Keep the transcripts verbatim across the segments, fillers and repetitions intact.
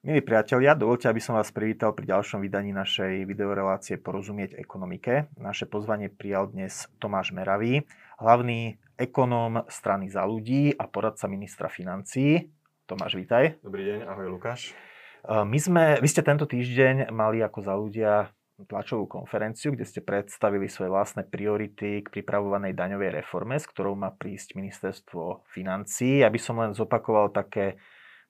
Milí priatelia, dovoľte, aby som vás privítal pri ďalšom vydaní našej videorelácie Porozumieť ekonomike. Naše pozvanie prijal dnes Tomáš Meravý, hlavný ekonóm strany Za ľudí a poradca ministra financií. Tomáš, vítaj. Dobrý deň, ahoj Lukáš. My sme, vy ste tento týždeň mali ako Za ľudia tlačovú konferenciu, kde ste predstavili svoje vlastné priority k pripravovanej daňovej reforme, s ktorou má prísť ministerstvo financií. Ja by som len zopakoval také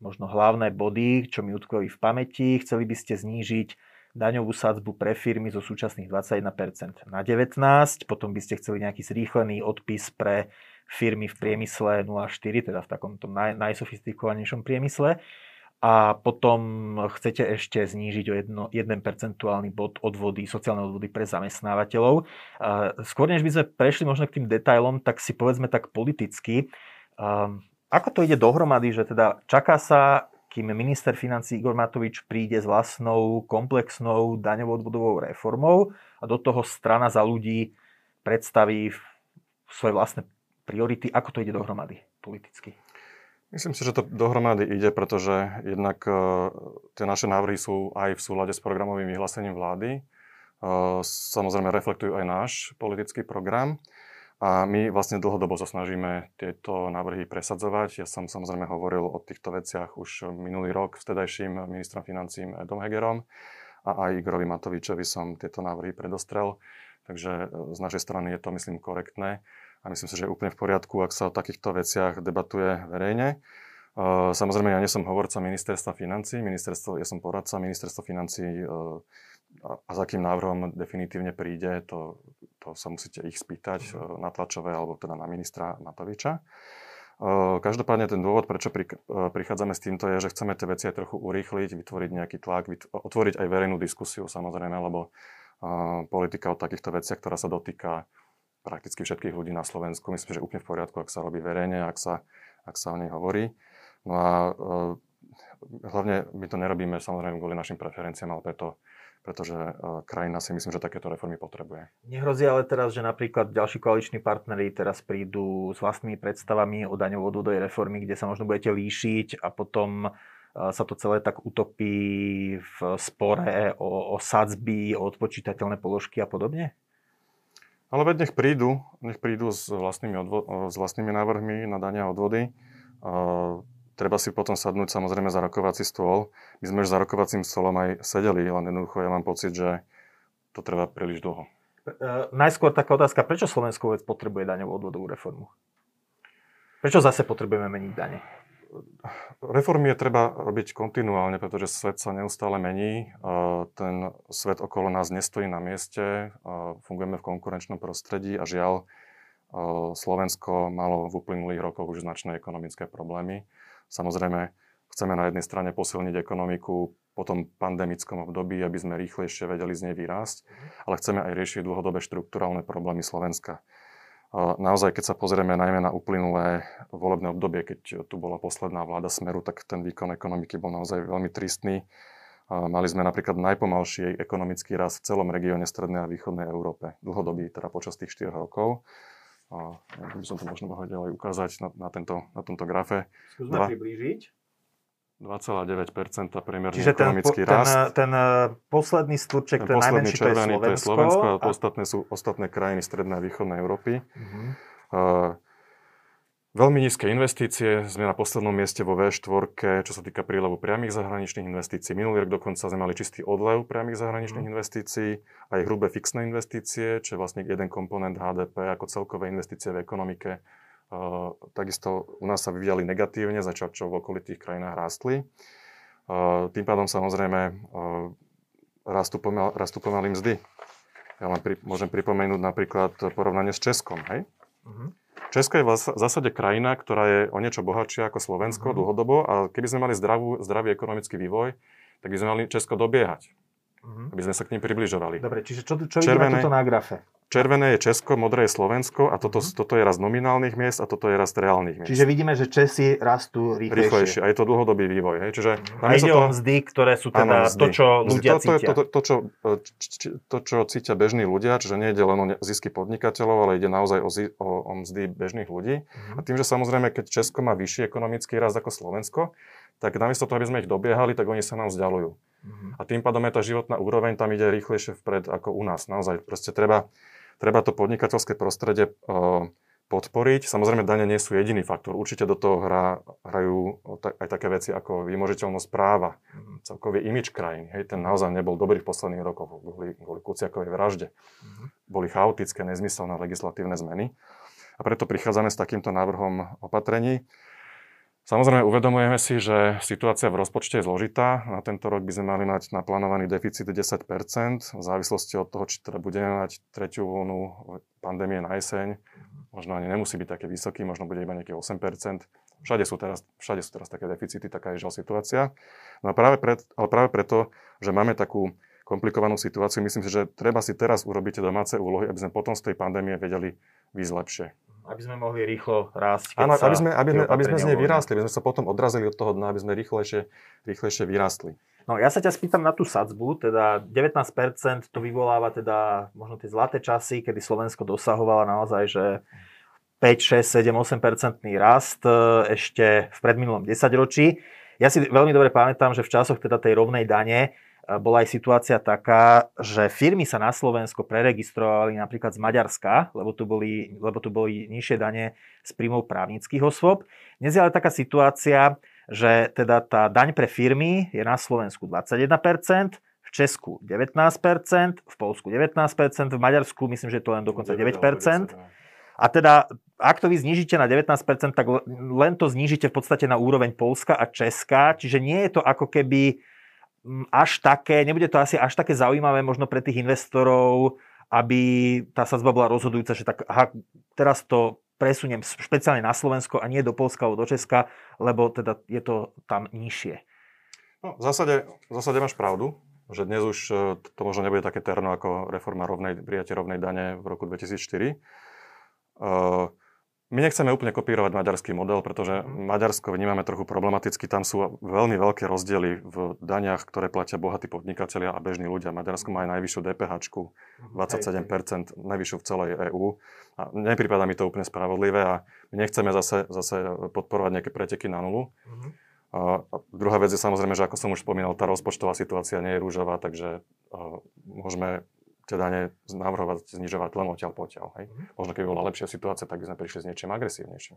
možno hlavné body, čo mi utkveli v pamäti. Chceli by ste znížiť daňovú sadzbu pre firmy zo súčasných dvadsaťjeden percent na devätnásť percent, potom by ste chceli nejaký zrýchlený odpis pre firmy v priemysle nula celá štyri, teda v takomto naj, najsofistikovanejšom priemysle. A potom chcete ešte znížiť o jeden percentuálny bod odvody, sociálne odvody pre zamestnávateľov. Skôr než by sme prešli možno k tým detailom, tak si povedzme tak politicky, ako to ide dohromady, že teda čaká sa, kým minister financií Igor Matovič príde s vlastnou komplexnou daňovo-odvodovou reformou a do toho strana Za ľudí predstaví svoje vlastné priority. Ako to ide dohromady politicky? Myslím si, že to dohromady ide, pretože jednak uh, tie naše návrhy sú aj v súlade s programovým vyhlásením vlády. Uh, samozrejme reflektujú aj náš politický program a my vlastne dlhodobo sa snažíme tieto návrhy presadzovať. Ja som samozrejme hovoril o týchto veciach už minulý rok s vtedajším ministrom financií Jánom Hegerom a aj Igorovi Matovičovi som tieto návrhy predostrel. Takže z našej strany je to, myslím, korektné. A myslím si, že je úplne v poriadku, ak sa o takýchto veciach debatuje verejne. Samozrejme, ja nie som hovorca ministerstva financií, ministerstvo, ja som poradca ministerstva financií a za akým návrhom definitívne príde, to, to sa musíte ich spýtať na tlačové alebo teda na ministra Matoviča. Každopádne ten dôvod, prečo prichádzame s týmto je, že chceme tie veci aj trochu urýchliť, vytvoriť nejaký tlak, otvoriť aj verejnú diskusiu samozrejme, lebo politika o takýchto veciach, ktorá sa dotýka prakticky všetkých ľudí na Slovensku. Myslím, že je úplne v poriadku, ak sa robí verejne, ak sa, ak sa o nej hovorí. No a e, hlavne my to nerobíme samozrejme kvôli našim preferenciám, ale preto, pretože e, krajina si myslím, že takéto reformy potrebuje. Nehrozí ale teraz, že napríklad ďalší koaliční partneri teraz prídu s vlastnými predstavami o daňovo-odvodovej reformy, kde sa možno budete líšiť a potom sa to celé tak utopí v spore o, o sadzby, o odpočítateľné položky a podobne? Ale veď nech prídu, nech prídu s vlastnými, odvo- s vlastnými návrhmi na dania a odvody. Uh, treba si potom sadnúť samozrejme za rokovací stôl. My sme už za rokovacím stôlom aj sedeli, len jednoducho ja mám pocit, že to trvá príliš dlho. Uh, najskôr taká otázka, prečo Slovensko vôbec potrebuje daňovú odvodovú reformu? Prečo zase potrebujeme meniť dane? Reformy je treba robiť kontinuálne, pretože svet sa neustále mení. Ten svet okolo nás nestojí na mieste. Fungujeme v konkurenčnom prostredí a žiaľ, Slovensko malo v uplynulých rokoch už značné ekonomické problémy. Samozrejme, chceme na jednej strane posilniť ekonomiku po tom pandemickom období, aby sme rýchlejšie vedeli z nej vyrásť, ale chceme aj riešiť dlhodobé štrukturálne problémy Slovenska. Naozaj, keď sa pozrieme najmä na uplynulé volebné obdobie, keď tu bola posledná vláda Smeru, tak ten výkon ekonomiky bol naozaj veľmi tristný. Mali sme napríklad najpomalší ekonomický rast v celom regióne Strednej a Východnej Európe. Dlhodobý, teda počas tých štyroch rokov. Ja by som to možno mohol ďalej ukázať na, na, tento, na tomto grafe. Skúsme priblížiť. dva celé deväť percent priemerný ekonomický po, rast. Čiže ten, ten posledný stĺpček, ten, ten najmenší, to je Slovensko. Je Slovensko a, a ostatné sú ostatné krajiny Strednej a Východnej Európy. Uh-huh. Uh, veľmi nízke investície. Sme na poslednom mieste vo vé štyri, čo sa týka prílevu priamých zahraničných investícií. Minulý rok dokonca sme mali čistý odlev priamých zahraničných uh-huh. investícií, aj hrubé fixné investície, čo je vlastne jeden komponent há dé pé ako celkové investície v ekonomike. Uh, takisto u nás sa vyvíjali negatívne, začal čo v okolitých krajinách rástli. Uh, tým pádom samozrejme uh, rastú, pomal, rastú pomaly mzdy. Ja vám pri, môžem pripomenúť napríklad porovnanie s Českom. Hej? Uh-huh. Česko je v zásade krajina, ktorá je o niečo bohatšia ako Slovensko uh-huh. dlhodobo a keby sme mali zdravú, zdravý ekonomický vývoj, tak by sme mali Česko dobiehať, uh-huh. aby sme sa k nim približovali. Dobre, čiže čo, čo vidíme tuto na grafe? Červené je Česko, modré je Slovensko a toto, toto je rast nominálnych miest a toto je rast reálnych miest. Čiže vidíme, že Česi rastú rýchlejšie. Rýchlejšie a je to dlhodobý vývoj. Hej? Čiže a ide o mzdy, ktoré sú teda áno, to, čo ľudia to, to cítia. To, to, to, čo, to, čo cítia bežní ľudia, čiže nie ide len o zisky podnikateľov, ale ide naozaj o, zi, o, o mzdy bežných ľudí. A tým, že samozrejme, keď Česko má vyšší ekonomický rast ako Slovensko, tak namiesto toho, aby sme ich dobiehali, tak oni sa nám vzdialujú. A tým pádom je tá životná úroveň, tam ide rýchlejšie vpred ako u nás. Naozaj proste treba Treba to podnikateľské prostredie podporiť. Samozrejme, dane nie sú jediný faktor. Určite do toho hra, hrajú aj také veci ako vymožiteľnosť práva, celkový imidž krajín. Hej, ten naozaj nebol dobrý v posledných rokoch kvôli, kvôli Kuciakovej vražde. Boli chaotické, nezmyselné legislatívne zmeny. A preto prichádzame s takýmto návrhom opatrení. Samozrejme, uvedomujeme si, že situácia v rozpočte je zložitá. Na tento rok by sme mali mať naplánovaný deficit desať percent v závislosti od toho, či teda budeme mať tretiu vlnu pandémie na jeseň. Možno ani nemusí byť taký vysoký, možno bude iba nejaké osem percent. Všade sú teraz, všade sú teraz také deficity, taká je žiaľ situácia. No a práve pred, ale práve preto, že máme takú komplikovanú situáciu, myslím si, že treba si teraz urobiť domáce úlohy, aby sme potom z tej pandémie vedeli výjsť lepšie. Aby sme mohli rýchlo rásť. Áno, aby sme, aby, aby sme z nej vyrástli, aby sme sa potom odrazili od toho dna, aby sme rýchlejšie, rýchlejšie vyrástli. No ja sa ťa spýtam na tú sadzbu, teda devätnásť percent to vyvoláva teda možno tie zlaté časy, kedy Slovensko dosahovalo naozaj, že päť, šesť, sedem, osem percentný rast ešte v predminulom desaťročí. Ja si veľmi dobre pamätám, že v časoch teda tej rovnej dane bola aj situácia taká, že firmy sa na Slovensko preregistrovali napríklad z Maďarska, lebo tu boli, lebo tu boli nižšie dane z príjmov právnických osôb. Dnes je ale taká situácia, že teda tá daň pre firmy je na Slovensku dvadsaťjeden percent, v Česku devätnásť percent, v Poľsku devätnásť percent, v Maďarsku myslím, že je to len dokonca deväť percent. A teda, ak to vy znížite na devätnásť percent, tak len to znížite v podstate na úroveň Poľska a Česka, čiže nie je to ako keby až také, nebude to asi až také zaujímavé možno pre tých investorov, aby tá sadzba bola rozhodujúca, že tak aha, teraz to presuniem špeciálne na Slovensko a nie do Poľska alebo do Česka, lebo teda je to tam nižšie. No, v zásade, v zásade máš pravdu, že dnes už to možno nebude také terno ako reforma rovnej, prijatie rovnej dane v roku dvetisícštyri. Uh, My nechceme úplne kopírovať maďarský model, pretože Maďarsko vnímame trochu problematicky. Tam sú veľmi veľké rozdiely v daniach, ktoré platia bohatí podnikatelia a bežní ľudia. Maďarsko má aj najvyššiu DPHčku, dvadsaťsedem percent, najvyššiu v celej EÚ. A nepripadá mi to úplne spravodlivé a my nechceme zase, zase podporovať nejaké preteky na nulu. A druhá vec je samozrejme, že ako som už spomínal, tá rozpočtová situácia nie je rúžová, takže môžeme teda nenavrhovať, znižovať len odtiaľ potiaľ. Hej? Možno keby bola lepšia situácia, tak by sme prišli s niečím agresívnejším.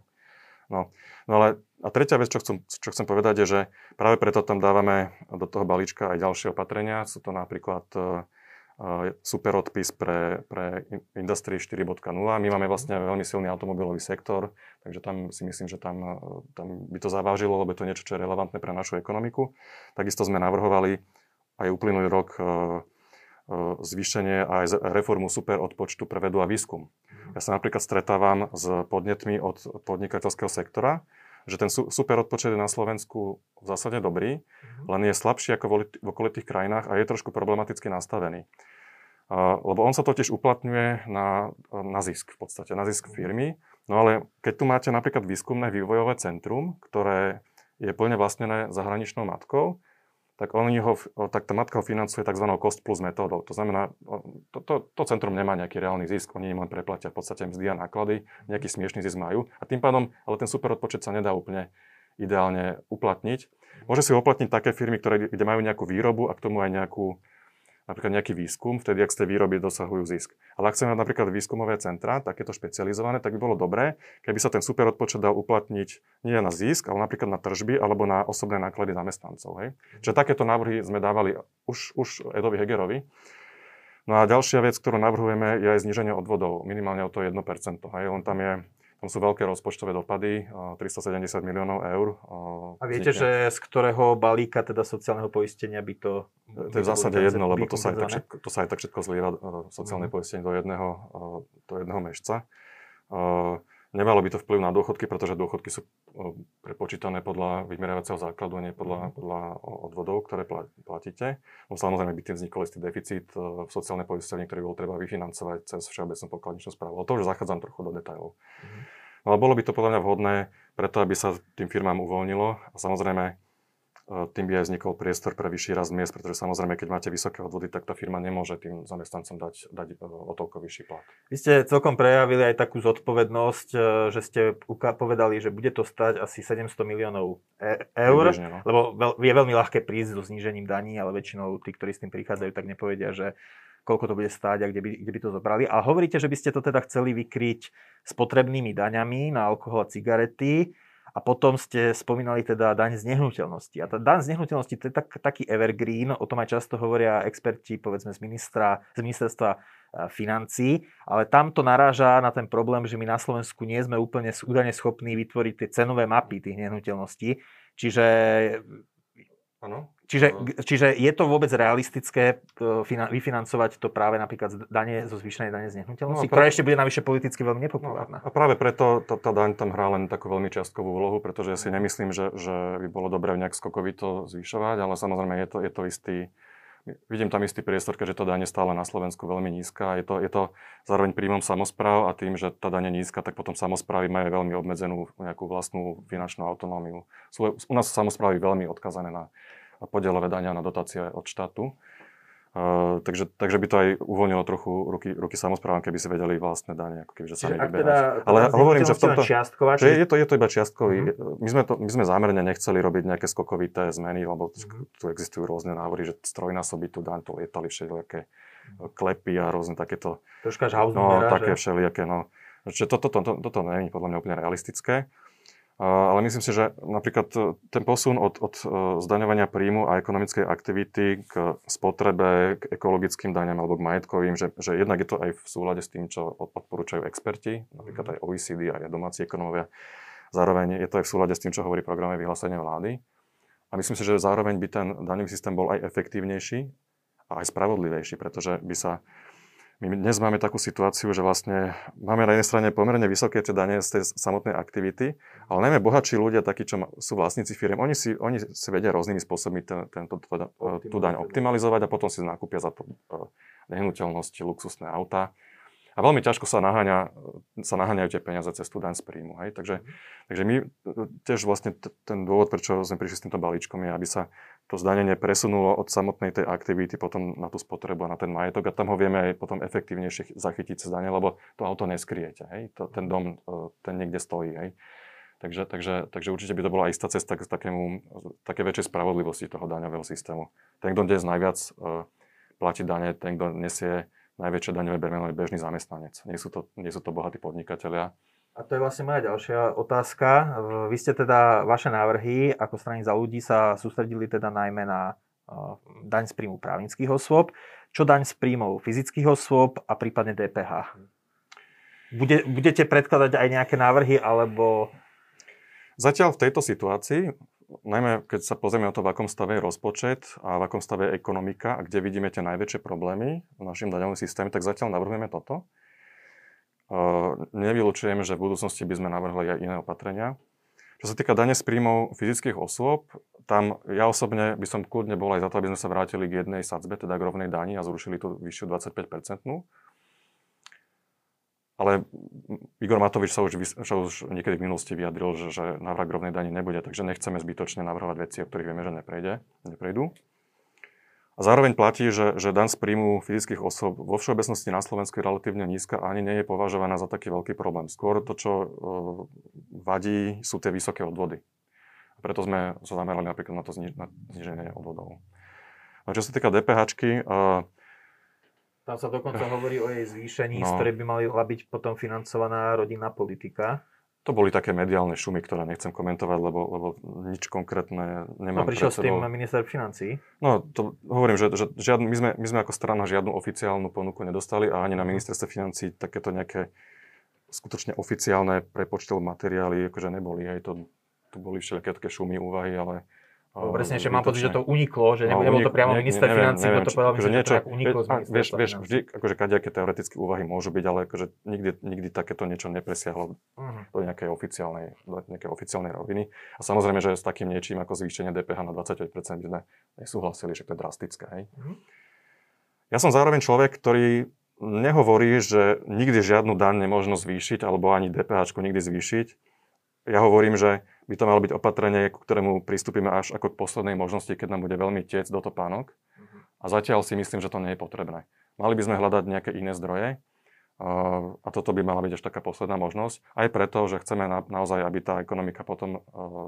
No, no ale a tretia vec, čo chcem, čo chcem povedať, je, že práve preto tam dávame do toho balíčka aj ďalšie opatrenia. Sú to napríklad uh, super odpis pre, pre Industry štyri bodka nula. My máme vlastne veľmi silný automobilový sektor, takže tam si myslím, že tam, tam by to zavážilo, lebo to je niečo, čo je relevantné pre našu ekonomiku. Takisto sme navrhovali aj uplynulý rok uh, zvýšenie a aj reformu super odpočtu pre vedu a výskum. Ja sa napríklad stretávam s podnetmi od podnikateľského sektora, že ten super odpočet je na Slovensku v zásade dobrý, len je slabší ako v okolitých krajinách a je trošku problematicky nastavený. Lebo on sa totiž uplatňuje na, na zisk v podstate, na zisk firmy. No ale keď tu máte napríklad výskumné vývojové centrum, ktoré je plne vlastnené zahraničnou matkou, tak, on ho, tak tá matka ho financuje tzv. Cost plus metódou. To znamená, to, to, to centrum nemá nejaký reálny zisk, oni im len preplatia v podstate mzdy a náklady, nejaký smiešný zisk majú. A tým pádom, ale ten super odpočet sa nedá úplne ideálne uplatniť. Môže si ho uplatniť také firmy, ktoré, kde majú nejakú výrobu a k tomu aj nejakú, napríklad nejaký výskum, vtedy, ak z tej výroby dosahujú zisk. Ale ak chceme napríklad výskumové centra, takéto špecializované, tak by bolo dobré, keby sa ten super odpočet dal uplatniť nie na zisk, ale napríklad na tržby alebo na osobné náklady zamestnancov. Hej. Čiže takéto návrhy sme dávali už, už Edovi Hegerovi. No a ďalšia vec, ktorú navrhujeme, je aj zníženie odvodov, minimálne o to jedno percento. Hej. Len tam, je, tam sú veľké rozpočtové dopady, tristosedemdesiat miliónov eur. A viete, vznikne, že z ktorého balíka teda sociálneho poistenia by to... To je v zásade jedno, lebo to sa aj tak všetko, to sa aj tak všetko zlieva sociálne poistenie do jedného, do jedného mešca. Nemalo by to vplyv na dôchodky, pretože dôchodky sú prepočítané podľa vymerávacieho základu, nie podľa, podľa odvodov, ktoré platíte. No samozrejme by tým vznikol istý deficit v sociálnej poistení, ktorý bolo treba vyfinancovať cez všeobecnú pokladničnú správu. O to už zachádzam trochu do detailov. Mm-hmm. No ale bolo by to podľa mňa vhodné preto, aby sa tým firmám uvoľnilo a samozrejme tým by aj vznikol priestor pre vyšší rast miest, pretože samozrejme, keď máte vysoké odvody, tak tá firma nemôže tým zamestnancom dať, dať o toľko vyšší plat. Vy ste celkom prejavili aj takú zodpovednosť, že ste povedali, že bude to stať asi sedemsto miliónov eur, Vybežne, no. Lebo je veľmi ľahké prísť so znížením daní, ale väčšinou tí, ktorí s tým prichádzajú, tak nepovedia, že koľko to bude stáť a kde by, kde by to zobrali. A hovoríte, že by ste to teda chceli vykryť spotrebnými daňami na alkohol a cigarety. A potom ste spomínali teda daň z nehnuteľnosti. A tá daň z nehnuteľnosti, to je tak, taký evergreen, o tom aj často hovoria experti, povedzme, z, ministra, z ministerstva financií, ale tam to naráža na ten problém, že my na Slovensku nie sme úplne údajne schopní vytvoriť tie cenové mapy tých nehnuteľností. Čiže, ano. čiže, čiže je to vôbec realistické vyfinancovať to práve napríklad z dane, zo zvýšenej dane z nehnuteľnosti, no ktorá ešte bude navyše politicky veľmi nepopulárna. No a práve preto tá, tá daň tam hrá len takú veľmi čiastkovú úlohu, pretože ja si nemyslím, že, že by bolo dobré nejak skokovito zvyšovať, ale samozrejme je to, je to istý, vidím tam istý priestor, keďže tá daň je stále na Slovensku veľmi nízka. Je to, je to zároveň príjmom samospráv a tým, že tá daň je nízka, tak potom samosprávy majú veľmi obmedzenú nejakú vlastnú finančnú autonómiu. Sú, u nás sú samosprávy veľmi odkazané na podielové dania na dotácie od štátu. Uh, takže, takže by to aj uvoľnilo trochu ruky, ruky samosprávam, keby si vedeli vlastné dane, ako kebyže sami vyberať. Teda, ale hovorím, že v tomto čiastková, či... je, to, je to iba čiastkový. Mm-hmm. My, sme to, my sme zámerne nechceli robiť nejaké skokovité zmeny, lebo mm-hmm. tu existujú rôzne návrhy, že strojnásobiť tú daň, tu lietali všelijaké klepy a rôzne takéto... Troška až Hausnumera, no, také že? Všelijaké, no. Čiže toto to, to, to, to, to nie je podľa mňa úplne realistické. Ale myslím si, že napríklad ten posun od, od zdaňovania príjmu a ekonomickej aktivity k spotrebe, k ekologickým daňam alebo k majetkovým, že, že jednak je to aj v súlade s tým, čo odporúčajú experti, napríklad aj O E C D, aj domáci ekonomovia. Zároveň je to aj v súlade s tým, čo hovorí programe vyhlásenia vlády. A myslím si, že zároveň by ten daňový systém bol aj efektívnejší a aj spravodlivejší, pretože by sa... My dnes máme takú situáciu, že vlastne máme na jednej strane pomerne vysoké tie dane z tej samotnej aktivity, ale najmä bohatší ľudia, takí, čo sú vlastníci firiem, oni si, oni si vedia rôznymi spôsobmi ten, tento, tú daň optimalizovať a potom si nakúpia za to nehnuteľnosti, luxusné autá. A veľmi ťažko sa, naháňa, sa naháňajú tie peniaze cez tú daň z príjmu. Hej? Takže, takže my tiež vlastne t- ten dôvod, prečo sme prišli s týmto balíčkom, je, aby sa to zdanenie presunulo od samotnej tej aktivity potom na tú spotrebu a na ten majetok. A tam ho vieme aj potom efektívnejšie zachytiť cez dane, lebo to auto neskryjete. Hej? To, ten dom, ten niekde stojí. Hej? Takže, takže, takže určite by to bola istá cesta k takému, také väčšej spravodlivosti toho daňového systému. Ten, kto dnes najviac platí dane, ten, kto nesie najväčšie daňové bremeno je bežný zamestnanec. Nie sú to, nie sú to bohatí podnikatelia. A to je vlastne moja ďalšia otázka. Vy ste teda, vaše návrhy ako strany Za ľudí sa sústredili teda najmä na uh, daň z príjmu právnických osôb. Čo daň z príjmov fyzických osôb a prípadne D P H? Bude, budete predkladať aj nejaké návrhy, alebo... Zatiaľ v tejto situácii, najmä keď sa pozrieme na to, v akom stave je rozpočet a v akom stave je ekonomika a kde vidíme tie najväčšie problémy v našom daňovom systéme, tak zatiaľ navrhujeme toto. Nevylučujem, že v budúcnosti by sme navrhli aj iné opatrenia. Čo sa týka dane z príjmov fyzických osôb, tam ja osobne by som kľudne bol aj za to, aby sme sa vrátili k jednej sadzbe, teda k rovnej dani a zrušili tú vyššiu dvadsaťpäť percentnú. Ale Igor Matovič sa už, sa už niekedy v minulosti vyjadril, že, že návrat k rovnej dani nebude, takže nechceme zbytočne navrhovať veci, o ktorých vieme, že neprejde, neprejdú. A zároveň platí, že, že daň z príjmu fyzických osôb vo všeobecnosti na Slovensku je relatívne nízka a ani nie je považovaná za taký veľký problém. Skôr to, čo uh, vadí, sú tie vysoké odvody. A preto sme sa zamerali napríklad na to zniž, na zniženie odvodov. A čo sa týka DPHčky... Uh, Tam sa dokonca hovorí o jej zvýšení, no, z ktorej by mala byť potom financovaná rodinná politika. To boli také mediálne šumy, ktoré nechcem komentovať, lebo, lebo nič konkrétne nemám. No, prišiel s tým minister financií? No, to hovorím, že, že žiadnu, my, sme, my sme ako strana žiadnu oficiálnu ponuku nedostali a ani na ministerstve financií takéto nejaké skutočne oficiálne prepočtové materiály akože neboli. Hej, to, to boli všelijaké také šumy, úvahy, ale Presnejšie, mám pocit, že to uniklo, že nebol to priamo minister financií, kto to povedal, že to tak uniklo z ministerstva. Vieš, vieš, vždy, akože kadejaké teoretické úvahy môžu byť, ale akože nikdy, nikdy takéto niečo nepresiahlo do nejakej oficiálnej, do nejakej oficiálnej roviny. A samozrejme, že s takým niečím ako zvýšenie dé pé há na dvadsaťpäť percent by sme nesúhlasili, že to je drastické, hej. Uh-huh. Ja som zároveň človek, ktorý nehovorí, že nikdy žiadnu daň nemôžno zvýšiť, alebo ani DPHčku nikdy zvýšiť. Ja hovorím, že by to malo byť opatrenie, k ktorému pristúpime až ako k poslednej možnosti, keď nám bude veľmi tiec do topánok. A zatiaľ si myslím, že to nie je potrebné. Mali by sme hľadať nejaké iné zdroje a toto by mala byť až taká posledná možnosť. Aj preto, že chceme na, naozaj, aby tá ekonomika potom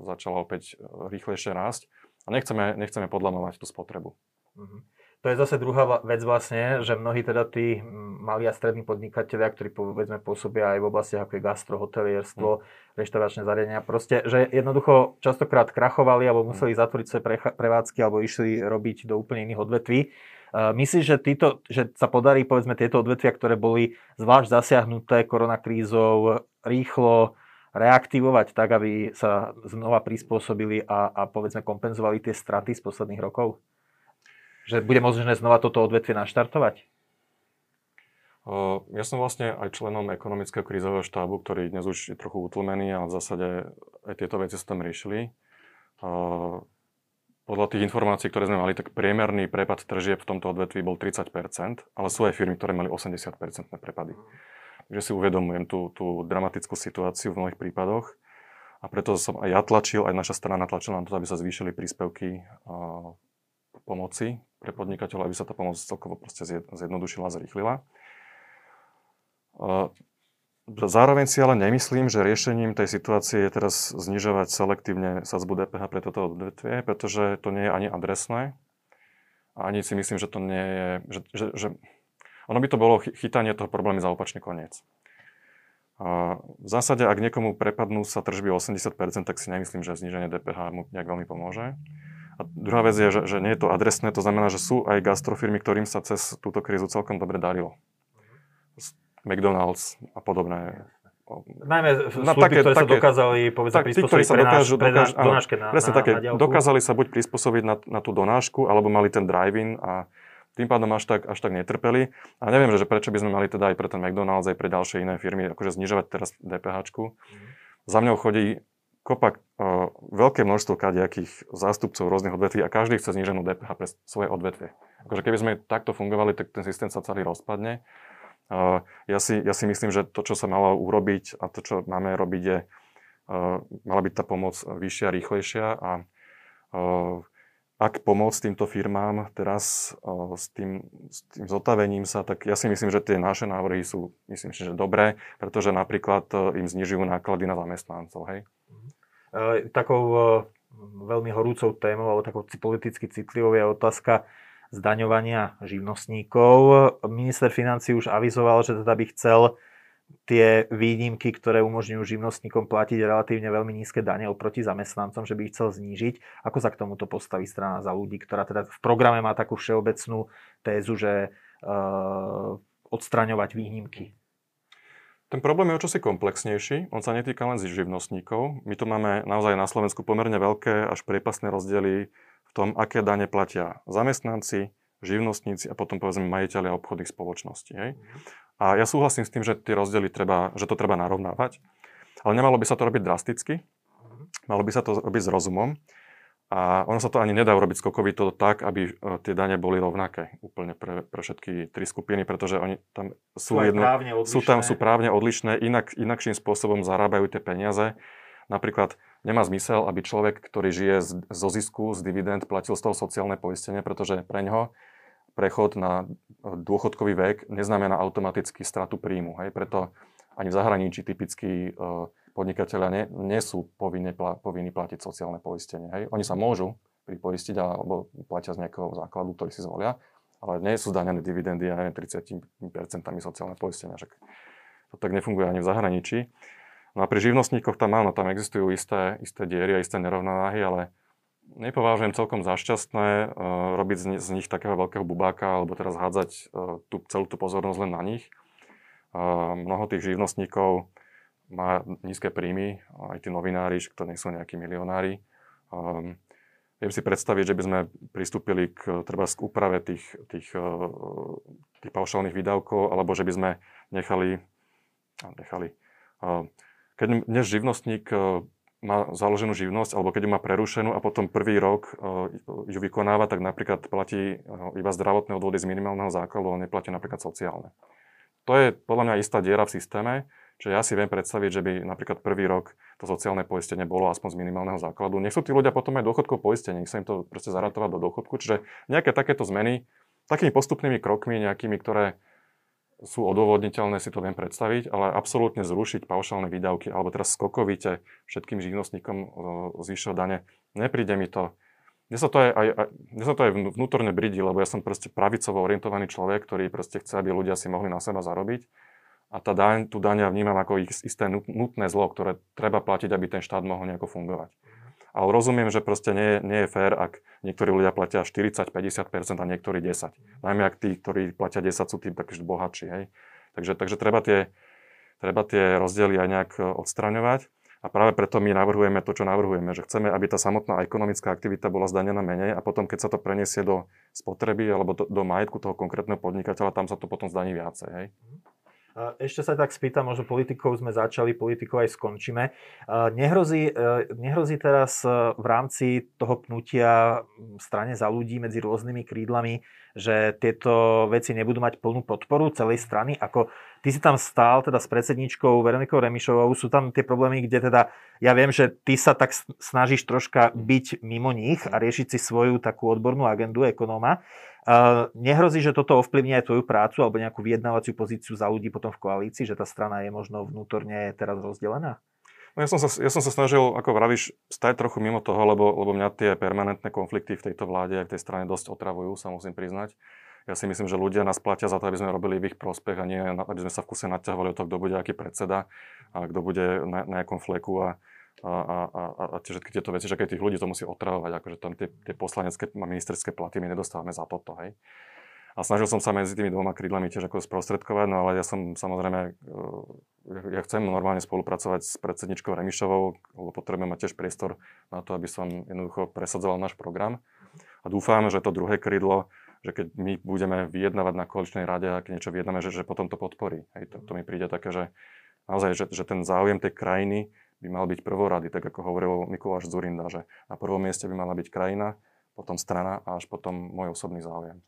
začala opäť rýchlejšie rásť a nechceme, nechceme podlamovať tú spotrebu. To je zase druhá vec vlastne, že mnohí teda tí malí a strední podnikatelia, ktorí povedzme pôsobia aj v oblastiach ako je gastro, hotelierstvo, mm. reštauračné zariadenia, proste, že jednoducho častokrát krachovali alebo museli zatvoriť svoje prevádzky alebo išli robiť do úplne iných odvetví. Myslíš, že, títo, že sa podarí povedzme tieto odvetvia, ktoré boli zvlášť zasiahnuté koronakrízou, rýchlo reaktivovať tak, aby sa znova prispôsobili a, a povedzme kompenzovali tie straty z posledných rokov? Že bude možné znova toto odvetvie naštartovať? Ja som vlastne aj členom ekonomického krízového štábu, ktorý dnes už je trochu utlmený, ale v zásade aj tieto veci sa tam riešili. Podľa tých informácií, ktoré sme mali, tak priemerný prepad tržieb v tomto odvetví bol tridsať percent, ale sú aj firmy, ktoré mali osemdesiat percent na prepady. Takže si uvedomujem tú, tú dramatickú situáciu v mnohých prípadoch a preto som aj ja tlačil, aj naša strana tlačila na to, aby sa zvýšili príspevky pomoci pre podnikateľov, aby sa tá pomoc celkovo proste zjednodušila, zrýchlila. Zároveň si ale nemyslím, že riešením tej situácie je teraz znižovať selektívne sadzbu dé pé há pre toto odvetvie, pretože to nie je ani adresné. A ani si myslím, že to nie je... Že, že, že ono by to bolo chytanie toho problému za opačný koniec. A v zásade, ak niekomu prepadnú sa tržby osemdesiat percent, tak si nemyslím, že zníženie dé pé há mu nejak veľmi pomôže. A druhá vec je, že, že nie je to adresné, to znamená, že sú aj gastrofirmy, ktorým sa cez túto krízu celkom dobre darilo. McDonald's a podobné. Najmä služby, také, ktoré také, sa dokázali povedzme, tak, prispôsobiť pre náš, pre náš, áno, donáške na, presne na, také, na diaľku. Dokázali sa buď prispôsobiť na, na tú donášku, alebo mali ten drive-in a tým pádom až tak, až tak netrpeli. A neviem, že prečo by sme mali teda aj pre ten McDonald's, aj pre ďalšie iné firmy akože znižovať teraz DPHčku. Mm-hmm. Za mňou chodí kopak, uh, veľké množstvo kadejakých zástupcov rôznych odvetví a každý chce zníženú dé pé há pre svoje odvetvie. Akože keby sme takto fungovali, tak ten systém sa celý rozpadne. Uh, ja, si, ja si myslím, že to, čo sa malo urobiť a to, čo máme robiť, je, uh, mala byť tá pomoc vyššia, rýchlejšia a uh, ak pomôcť týmto firmám teraz uh, s, tým, s tým zotavením sa, tak ja si myslím, že tie naše návrhy sú, myslím, že dobré, pretože napríklad uh, im znižujú náklady na zamestnancov, hej. Takou veľmi horúcou témou, alebo takou politicky citlivou je otázka zdaňovania živnostníkov. Minister financií už avizoval, že teda by chcel tie výnimky, ktoré umožňujú živnostníkom platiť relatívne veľmi nízke dane oproti zamestnancom, že by ich chcel znížiť. Ako sa k tomuto postaví strana Za ľudí, ktorá teda v programe má takú všeobecnú tézu, že e, odstraňovať výnimky? Ten problém je o čosi komplexnejší, on sa netýka len živnostníkov. My tu máme naozaj na Slovensku pomerne veľké až priepasné rozdiely v tom, aké dane platia zamestnanci, živnostníci a potom povedzme majiteľia obchodných spoločností. Hej? A ja súhlasím s tým, že tie rozdiely treba, že to treba narovnávať, ale nemalo by sa to robiť drasticky, malo by sa to robiť s rozumom a ono sa to ani nedá urobiť skokovito tak, aby tie dane boli rovnaké úplne pre, pre všetky tri skupiny, pretože oni tam sú, jedno, sú, tam, sú právne odlišné, inak, inakším spôsobom zarábajú tie peniaze. Napríklad nemá zmysel, aby človek, ktorý žije z, zo zisku, z dividend, platil z toho sociálne poistenie, pretože pre ňoho prechod na dôchodkový vek neznamená automaticky stratu príjmu. Hej? Preto ani v zahraničí typicky podnikatelia nie, nie sú povinne, pla, povinni platiť sociálne poistenie. Hej. Oni sa môžu pripoistiť alebo platia z nejakého základu, ktorý si zvolia, ale nie sú zdanené dividendy aj tridsiatimi percentami sociálne poistenia. Však to tak nefunguje ani v zahraničí. No a pri živnostníkoch tam áno, tam existujú isté, isté diery a isté nerovnováhy, ale nepovažujem celkom za šťastné uh, robiť z, z nich takého veľkého bubáka alebo teraz hádzať uh, tú, celú tú pozornosť len na nich. Uh, mnoho tých živnostníkov má nízke príjmy, aj tí novinári, to nie sú nejakí milionári. Um, Viem si predstaviť, že by sme pristúpili k, treba k úprave tých, tých, tých paušálnych výdavkov, alebo že by sme nechali... nechali keď dnes živnostník má založenú živnosť, alebo keď ju má prerušenú a potom prvý rok ju vykonáva, tak napríklad platí iba zdravotné odvody z minimálneho základu, ale neplatí napríklad sociálne. To je podľa mňa istá diera v systéme, čiže ja si viem predstaviť, že by napríklad prvý rok to sociálne poistenie bolo aspoň z minimálneho základu. Nech sú tí ľudia potom aj dôchodkov poistení, nech sa im to proste zaratovať do dôchodku. Čiže nejaké takéto zmeny, takými postupnými krokmi, nejakými, ktoré sú odôvodniteľné, si to viem predstaviť, ale absolútne zrušiť paušálne výdavky alebo teraz skokovite všetkým živnostníkom zvýšil dane, nepríde mi to. Mne sa to aj, aj, mne sa to aj vnútorne bridí, lebo ja som proste pravicovo orientovaný človek, ktorý proste chce, aby ľudia si mohli na seba zarobiť. A tá daň, tú daň ja vnímam ako ich isté nutné zlo, ktoré treba platiť, aby ten štát mohol nejako fungovať. Ale rozumiem, že proste nie, nie je fér, ak niektorí ľudia platia štyridsať až päťdesiat percent a niektorí desať percent. Najmä ak tí, ktorí platia desať percent, sú tí takíž bohatší. Hej? Takže, takže treba, tie, treba tie rozdiely aj nejak odstraňovať. A práve preto my navrhujeme to, čo navrhujeme, že chceme, aby tá samotná ekonomická aktivita bola zdanená menej a potom, keď sa to preniesie do spotreby alebo do, do majetku toho konkrétneho podnikateľa, tam sa to potom zdaní viacej. Hej? Ešte sa tak spýtam, možno politikov sme začali, politikov aj skončíme. Nehrozí, nehrozí teraz v rámci toho pnutia strane Za ľudí medzi rôznymi krídlami, že tieto veci nebudú mať plnú podporu celej strany? Ako ty si tam stál teda s predsedničkou Veronikou Remišovou, sú tam tie problémy, kde teda ja viem, že ty sa tak snažíš troška byť mimo nich a riešiť si svoju takú odbornú agendu ekonóma. Uh, nehrozí, že toto ovplyvní aj tvoju prácu alebo nejakú vyjednávaciu pozíciu Za ľudí potom v koalícii, že tá strana je možno vnútorne teraz rozdelená? No ja som sa, ja som sa snažil, ako vravíš, stať trochu mimo toho, lebo, lebo mňa tie permanentné konflikty v tejto vláde aj v tej strane dosť otravujú, sa musím priznať. Ja si myslím, že ľudia nás platia za to, aby sme robili v ich prospech a nie, aby sme sa v kuse naťahovali o to, kto bude aký predseda a kto bude na, na jakom fleku a a, a, a tie všetky tieto veci, že keď tých ľudí to musí otravovať, akože tam tie, tie poslanecké a ministerské platy my nedostávame za toto, hej. A snažil som sa medzi tými dvoma krídlami tiež ako sprostredkovať, no ale ja som samozrejme, ja, ja chcem normálne spolupracovať s predsedničkou Remišovou, lebo potrebujem mať tiež priestor na to, aby som jednoducho presadzoval náš program. A dúfam, že to druhé krídlo, že keď my budeme vyjednávať na koaličnej rade a keď niečo vyjednáme, že, že potom to podporí. Hej, to, to mi príde také, že naozaj, že, že ten záujem tej krajiny by mal byť prvorady, tak ako hovoril Mikuláš Dzurinda, že na prvom mieste by mala byť krajina, potom strana a až potom môj osobný záujem.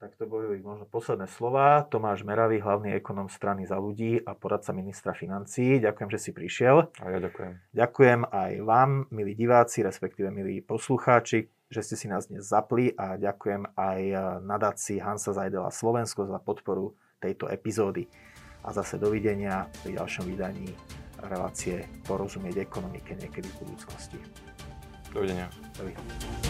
Tak to boli možno posledné slova. Tomáš Meravý, hlavný ekonom strany Za ľudí a poradca ministra financií. Ďakujem, že si prišiel. A ja ďakujem. Ďakujem aj vám, milí diváci, respektíve milí poslucháči, že ste si nás dnes zapli a ďakujem aj nadácii Hansa Zajdela Slovensko za podporu tejto epizódy. A zase dovidenia pri ďalšom vydaní relácie Porozumieť ekonomike niekedy v budúcnosti. Dovidenia. Dovidenia.